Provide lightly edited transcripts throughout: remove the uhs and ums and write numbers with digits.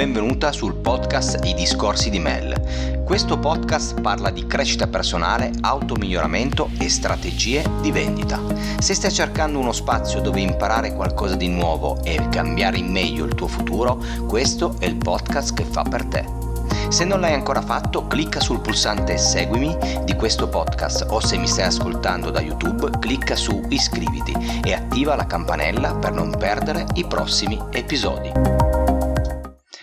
benvenuta sul podcast I Discorsi di Mel. Questo podcast parla di crescita personale, automiglioramento e strategie di vendita. Se stai cercando uno spazio dove imparare qualcosa di nuovo e cambiare in meglio il tuo futuro, questo è il podcast che fa per te. Se non l'hai ancora fatto, clicca sul pulsante seguimi di questo podcast o se mi stai ascoltando da YouTube, clicca su iscriviti e attiva la campanella per non perdere i prossimi episodi.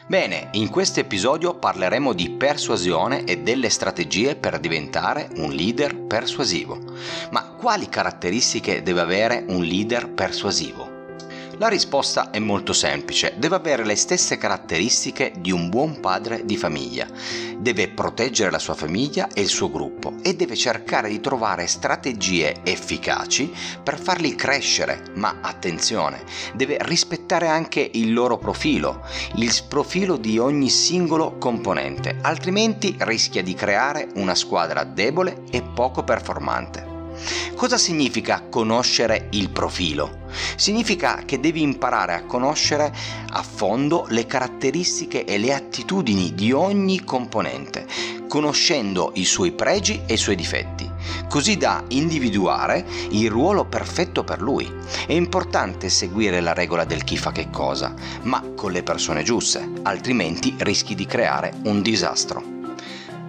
Bene, in questo episodio parleremo di persuasione e delle strategie per diventare un leader persuasivo. Ma quali caratteristiche deve avere un leader persuasivo? La risposta è molto semplice, deve avere le stesse caratteristiche di un buon padre di famiglia, deve proteggere la sua famiglia e il suo gruppo e deve cercare di trovare strategie efficaci per farli crescere, ma attenzione, deve rispettare anche il loro profilo, il profilo di ogni singolo componente, altrimenti rischia di creare una squadra debole e poco performante. Cosa significa conoscere il profilo? Significa che devi imparare a conoscere a fondo le caratteristiche e le attitudini di ogni componente, conoscendo i suoi pregi e i suoi difetti, così da individuare il ruolo perfetto per lui. È importante seguire la regola del chi fa che cosa, ma con le persone giuste, altrimenti rischi di creare un disastro.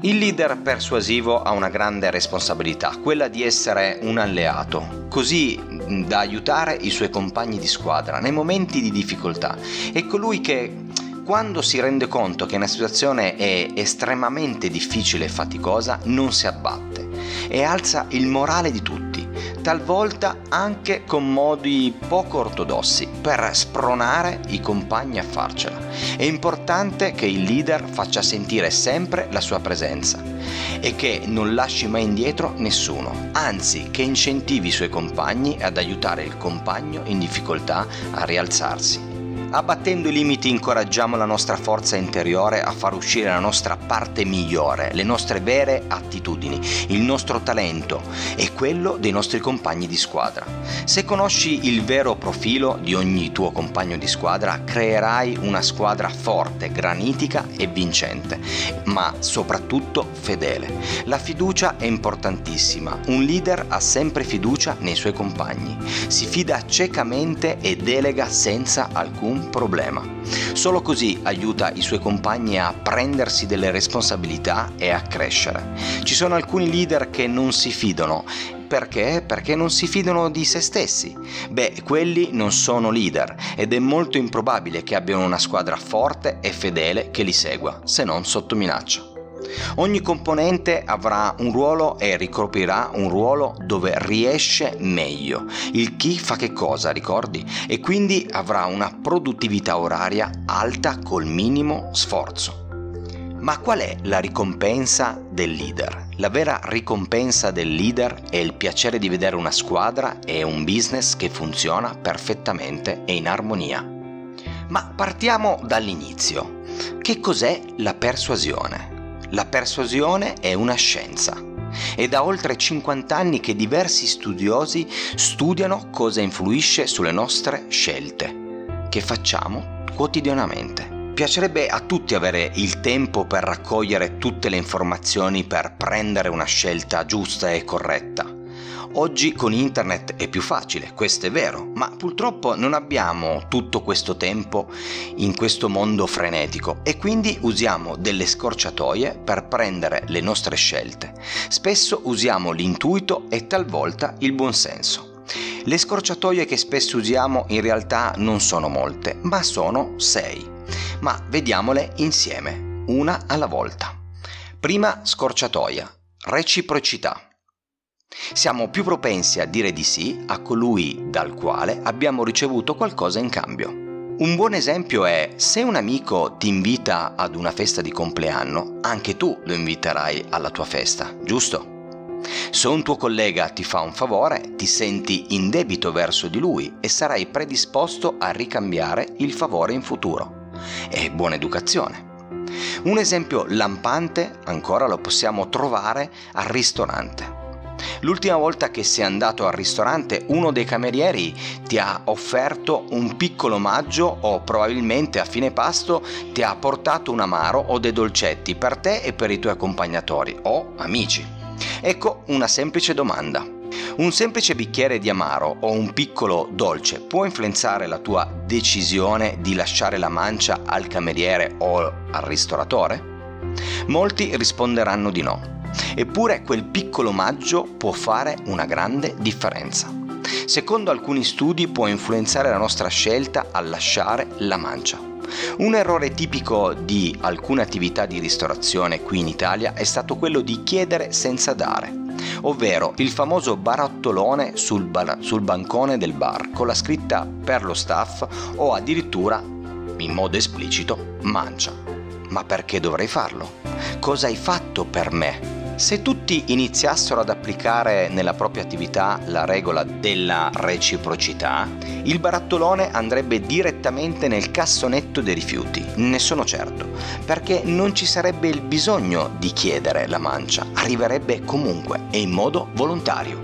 Il leader persuasivo ha una grande responsabilità, quella di essere un alleato, così da aiutare i suoi compagni di squadra nei momenti di difficoltà. È colui che, quando si rende conto che una situazione è estremamente difficile e faticosa, non si abbatte e alza il morale di tutti, talvolta anche con modi poco ortodossi, per spronare i compagni a farcela. È importante che il leader faccia sentire sempre la sua presenza e che non lasci mai indietro nessuno, anzi che incentivi i suoi compagni ad aiutare il compagno in difficoltà a rialzarsi. Abbattendo i limiti incoraggiamo la nostra forza interiore a far uscire la nostra parte migliore, le nostre vere attitudini, il nostro talento e quello dei nostri compagni di squadra. Se conosci il vero profilo di ogni tuo compagno di squadra, creerai una squadra forte, granitica e vincente, ma soprattutto fedele. La fiducia è importantissima. Un leader ha sempre fiducia nei suoi compagni, si fida ciecamente e delega senza alcun problema. Solo così aiuta i suoi compagni a prendersi delle responsabilità e a crescere. Ci sono alcuni leader che non si fidano. Perché? Perché non si fidano di se stessi. Beh, quelli non sono leader ed è molto improbabile che abbiano una squadra forte e fedele che li segua, se non sotto minaccia. Ogni componente avrà un ruolo e ricoprirà un ruolo dove riesce meglio, il chi fa che cosa, ricordi? E quindi avrà una produttività oraria alta col minimo sforzo. Ma qual è la ricompensa del leader? La vera ricompensa del leader è il piacere di vedere una squadra e un business che funziona perfettamente e in armonia. Ma partiamo dall'inizio. Che cos'è la persuasione? La persuasione è una scienza. È da oltre 50 anni che diversi studiosi studiano cosa influisce sulle nostre scelte che facciamo quotidianamente. Piacerebbe a tutti avere il tempo per raccogliere tutte le informazioni per prendere una scelta giusta e corretta. Oggi con internet è più facile, questo è vero, ma purtroppo non abbiamo tutto questo tempo in questo mondo frenetico e quindi usiamo delle scorciatoie per prendere le nostre scelte. Spesso usiamo l'intuito e talvolta il buonsenso. Le scorciatoie che spesso usiamo in realtà non sono molte, ma sono 6. Ma vediamole insieme, una alla volta. Prima scorciatoia, reciprocità. Siamo più propensi a dire di sì a colui dal quale abbiamo ricevuto qualcosa in cambio. Un buon esempio è se un amico ti invita ad una festa di compleanno, anche tu lo inviterai alla tua festa, giusto? Se un tuo collega ti fa un favore, ti senti in debito verso di lui e sarai predisposto a ricambiare il favore in futuro. È buona educazione. Un esempio lampante ancora lo possiamo trovare al ristorante. L'ultima volta che sei andato al ristorante, uno dei camerieri ti ha offerto un piccolo omaggio o probabilmente a fine pasto ti ha portato un amaro o dei dolcetti per te e per i tuoi accompagnatori o amici. Ecco una semplice domanda. Un semplice bicchiere di amaro o un piccolo dolce può influenzare la tua decisione di lasciare la mancia al cameriere o al ristoratore? Molti risponderanno di no. Eppure quel piccolo omaggio può fare una grande differenza. Secondo alcuni studi può influenzare la nostra scelta a lasciare la mancia. Un errore tipico di alcune attività di ristorazione qui in Italia è stato quello di chiedere senza dare, ovvero il famoso barattolone sul bancone del bar con la scritta per lo staff o addirittura, in modo esplicito, mancia. Ma perché dovrei farlo? Cosa hai fatto per me? Se tutti iniziassero ad applicare nella propria attività la regola della reciprocità, il barattolone andrebbe direttamente nel cassonetto dei rifiuti, ne sono certo, perché non ci sarebbe il bisogno di chiedere la mancia, arriverebbe comunque e in modo volontario.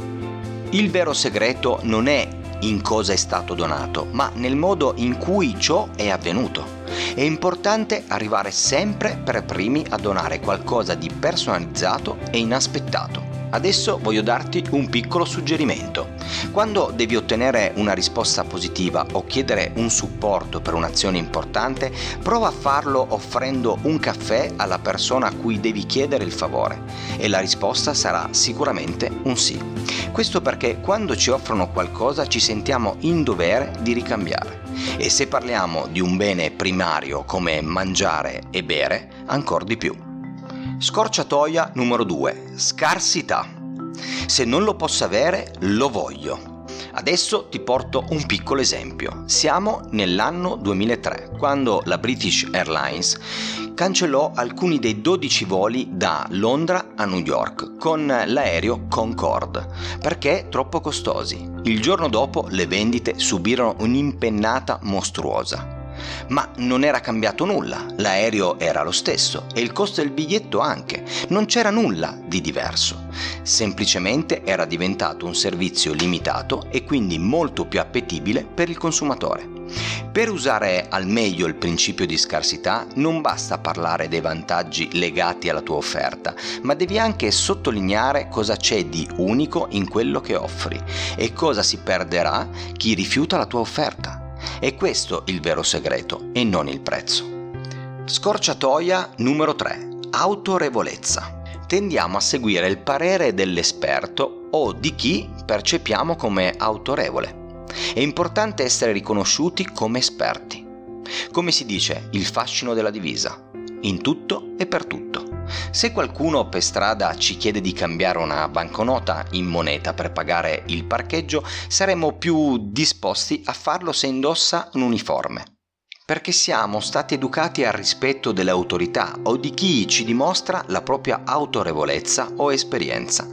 Il vero segreto non è in cosa è stato donato, ma nel modo in cui ciò è avvenuto. È importante arrivare sempre per primi a donare qualcosa di personalizzato e inaspettato. Adesso voglio darti un piccolo suggerimento. Quando devi ottenere una risposta positiva o chiedere un supporto per un'azione importante, prova a farlo offrendo un caffè alla persona a cui devi chiedere il favore e la risposta sarà sicuramente un sì. Questo perché quando ci offrono qualcosa ci sentiamo in dovere di ricambiare. E se parliamo di un bene primario come mangiare e bere, ancor di più. Scorciatoia numero 2. Scarsità. Se non lo posso avere, lo voglio. Adesso ti porto un piccolo esempio. Siamo nell'anno 2003, quando la British Airlines cancellò alcuni dei 12 voli da Londra a New York con l'aereo Concorde, perché troppo costosi. Il giorno dopo le vendite subirono un'impennata mostruosa. Ma non era cambiato nulla, l'aereo era lo stesso e il costo del biglietto anche, non c'era nulla di diverso, semplicemente era diventato un servizio limitato e quindi molto più appetibile per il consumatore. Per usare al meglio il principio di scarsità non basta parlare dei vantaggi legati alla tua offerta, ma devi anche sottolineare cosa c'è di unico in quello che offri e cosa si perderà chi rifiuta la tua offerta. È questo il vero segreto e non il prezzo. Scorciatoia numero 3. Autorevolezza. Tendiamo a seguire il parere dell'esperto o di chi percepiamo come autorevole. È importante essere riconosciuti come esperti. Come si dice, il fascino della divisa. In tutto e per tutto. Se qualcuno per strada ci chiede di cambiare una banconota in moneta per pagare il parcheggio, saremo più disposti a farlo se indossa un uniforme. Perché siamo stati educati al rispetto delle autorità o di chi ci dimostra la propria autorevolezza o esperienza.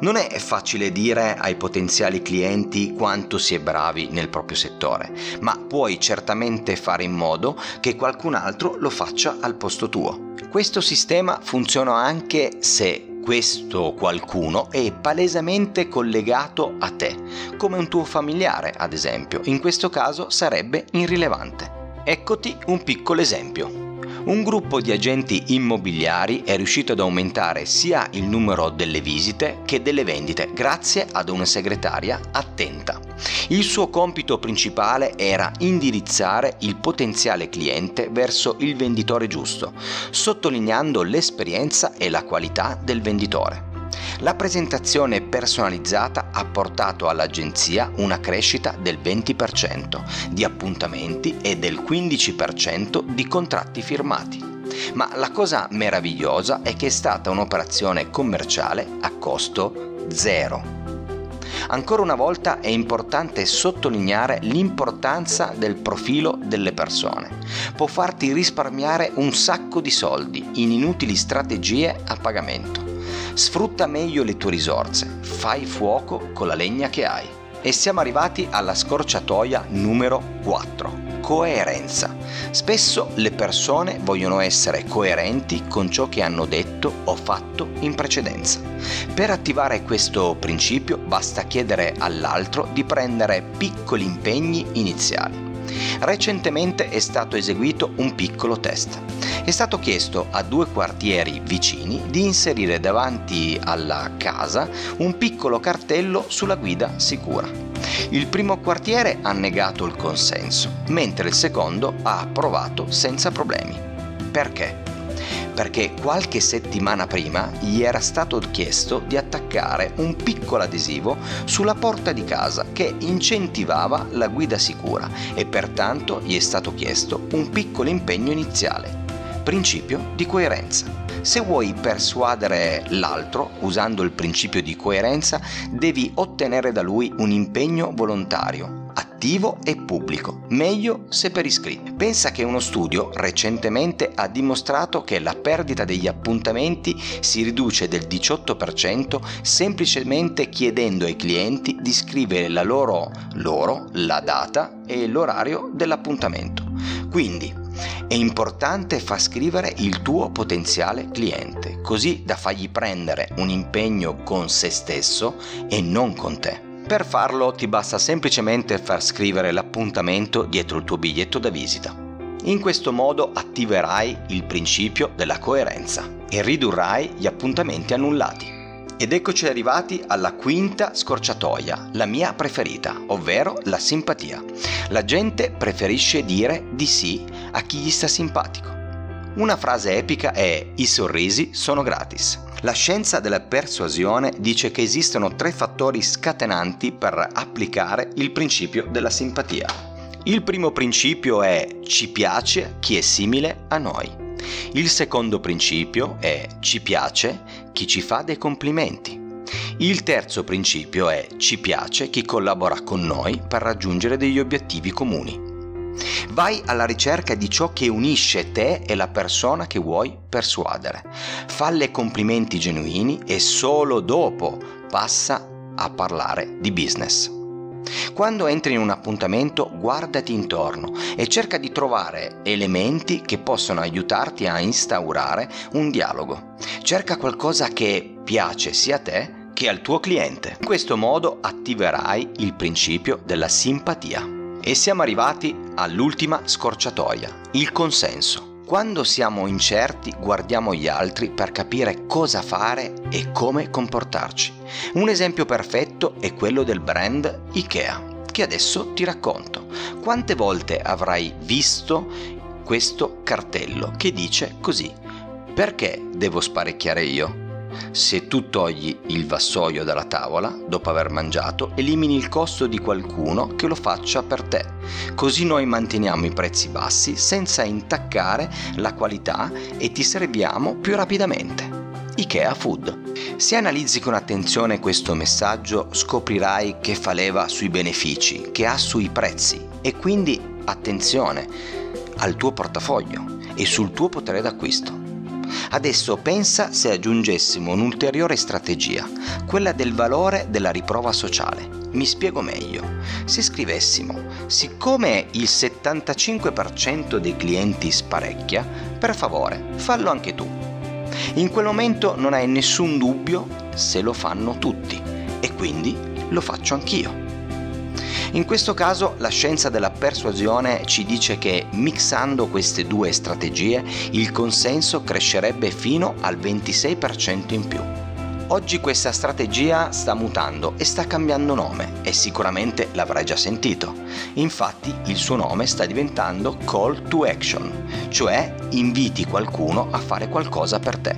Non è facile dire ai potenziali clienti quanto si è bravi nel proprio settore, ma puoi certamente fare in modo che qualcun altro lo faccia al posto tuo. Questo sistema funziona anche se questo qualcuno è palesemente collegato a te, come un tuo familiare, ad esempio. In questo caso sarebbe irrilevante. Eccoti un piccolo esempio. Un gruppo di agenti immobiliari è riuscito ad aumentare sia il numero delle visite che delle vendite grazie ad una segretaria attenta. Il suo compito principale era indirizzare il potenziale cliente verso il venditore giusto, sottolineando l'esperienza e la qualità del venditore. La presentazione personalizzata ha portato all'agenzia una crescita del 20% di appuntamenti e del 15% di contratti firmati. Ma la cosa meravigliosa è che è stata un'operazione commerciale a costo zero. Ancora una volta è importante sottolineare l'importanza del profilo delle persone. Può farti risparmiare un sacco di soldi in inutili strategie a pagamento. Sfrutta meglio le tue risorse, fai fuoco con la legna che hai. E siamo arrivati alla scorciatoia numero 4. coerenza. Spesso le persone vogliono essere coerenti con ciò che hanno detto o fatto in precedenza. Per attivare questo principio basta chiedere all'altro di prendere piccoli impegni iniziali. Recentemente è stato eseguito un piccolo test. È stato chiesto a 2 quartieri vicini di inserire davanti alla casa un piccolo cartello sulla guida sicura. Il primo quartiere ha negato il consenso, mentre il secondo ha approvato senza problemi. Perché? Perché qualche settimana prima gli era stato chiesto di attaccare un piccolo adesivo sulla porta di casa che incentivava la guida sicura e pertanto gli è stato chiesto un piccolo impegno iniziale. Principio di coerenza. Se vuoi persuadere l'altro usando il principio di coerenza, devi ottenere da lui un impegno volontario, attivo e pubblico, meglio se per iscritto. Pensa che uno studio recentemente ha dimostrato che la perdita degli appuntamenti si riduce del 18% semplicemente chiedendo ai clienti di scrivere la loro, la data e l'orario dell'appuntamento. Quindi è importante far scrivere il tuo potenziale cliente, così da fargli prendere un impegno con se stesso e non con te. Per farlo ti basta semplicemente far scrivere l'appuntamento dietro il tuo biglietto da visita. In questo modo attiverai il principio della coerenza e ridurrai gli appuntamenti annullati. Ed eccoci arrivati alla quinta scorciatoia, la mia preferita, ovvero la simpatia. La gente preferisce dire di sì a chi gli sta simpatico. Una frase epica è: i sorrisi sono gratis. La scienza della persuasione dice che esistono 3 fattori scatenanti per applicare il principio della simpatia. Il primo principio è: ci piace chi è simile a noi. Il secondo principio è: ci piace chi ci fa dei complimenti. Il terzo principio è: ci piace chi collabora con noi per raggiungere degli obiettivi comuni. Vai alla ricerca di ciò che unisce te e la persona che vuoi persuadere. Falle complimenti genuini e solo dopo passa a parlare di business. Quando entri in un appuntamento, guardati intorno e cerca di trovare elementi che possono aiutarti a instaurare un dialogo. Cerca qualcosa che piace sia a te che al tuo cliente. In questo modo attiverai il principio della simpatia. E siamo arrivati all'ultima scorciatoia, il consenso. Quando siamo incerti, guardiamo gli altri per capire cosa fare e come comportarci. Un esempio perfetto è quello del brand IKEA, che adesso ti racconto. Quante volte avrai visto questo cartello che dice così: perché devo sparecchiare io? Se tu togli il vassoio dalla tavola dopo aver mangiato, elimini il costo di qualcuno che lo faccia per te. Così noi manteniamo i prezzi bassi senza intaccare la qualità e ti serviamo più rapidamente. IKEA Food. Se analizzi con attenzione questo messaggio, scoprirai che fa leva sui benefici che ha sui prezzi e quindi attenzione al tuo portafoglio e sul tuo potere d'acquisto. Adesso pensa se aggiungessimo un'ulteriore strategia, quella del valore della riprova sociale. Mi spiego meglio. Se scrivessimo: siccome il 75% dei clienti sparecchia, per favore, fallo anche tu. In quel momento non hai nessun dubbio se lo fanno tutti, e quindi lo faccio anch'io. In questo caso la scienza della persuasione ci dice che mixando queste 2 strategie il consenso crescerebbe fino al 26% in più. Oggi questa strategia sta mutando e sta cambiando nome e sicuramente l'avrai già sentito. Infatti il suo nome sta diventando Call to Action, cioè inviti qualcuno a fare qualcosa per te.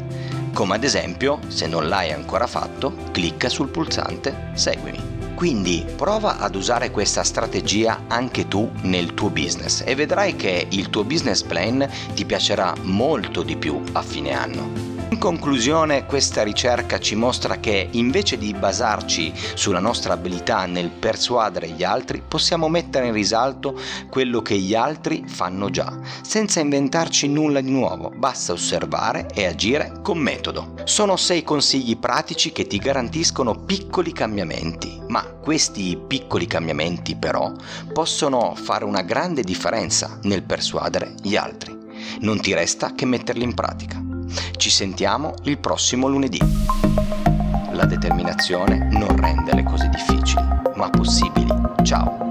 Come ad esempio, se non l'hai ancora fatto, clicca sul pulsante Seguimi. Quindi prova ad usare questa strategia anche tu nel tuo business e vedrai che il tuo business plan ti piacerà molto di più a fine anno. In conclusione, questa ricerca ci mostra che invece di basarci sulla nostra abilità nel persuadere gli altri, possiamo mettere in risalto quello che gli altri fanno già, senza inventarci nulla di nuovo, basta osservare e agire con metodo. Sono 6 consigli pratici che ti garantiscono piccoli cambiamenti, ma questi piccoli cambiamenti però possono fare una grande differenza nel persuadere gli altri. Non ti resta che metterli in pratica. Ci sentiamo il prossimo lunedì. La determinazione non rende le cose difficili, ma possibili. Ciao!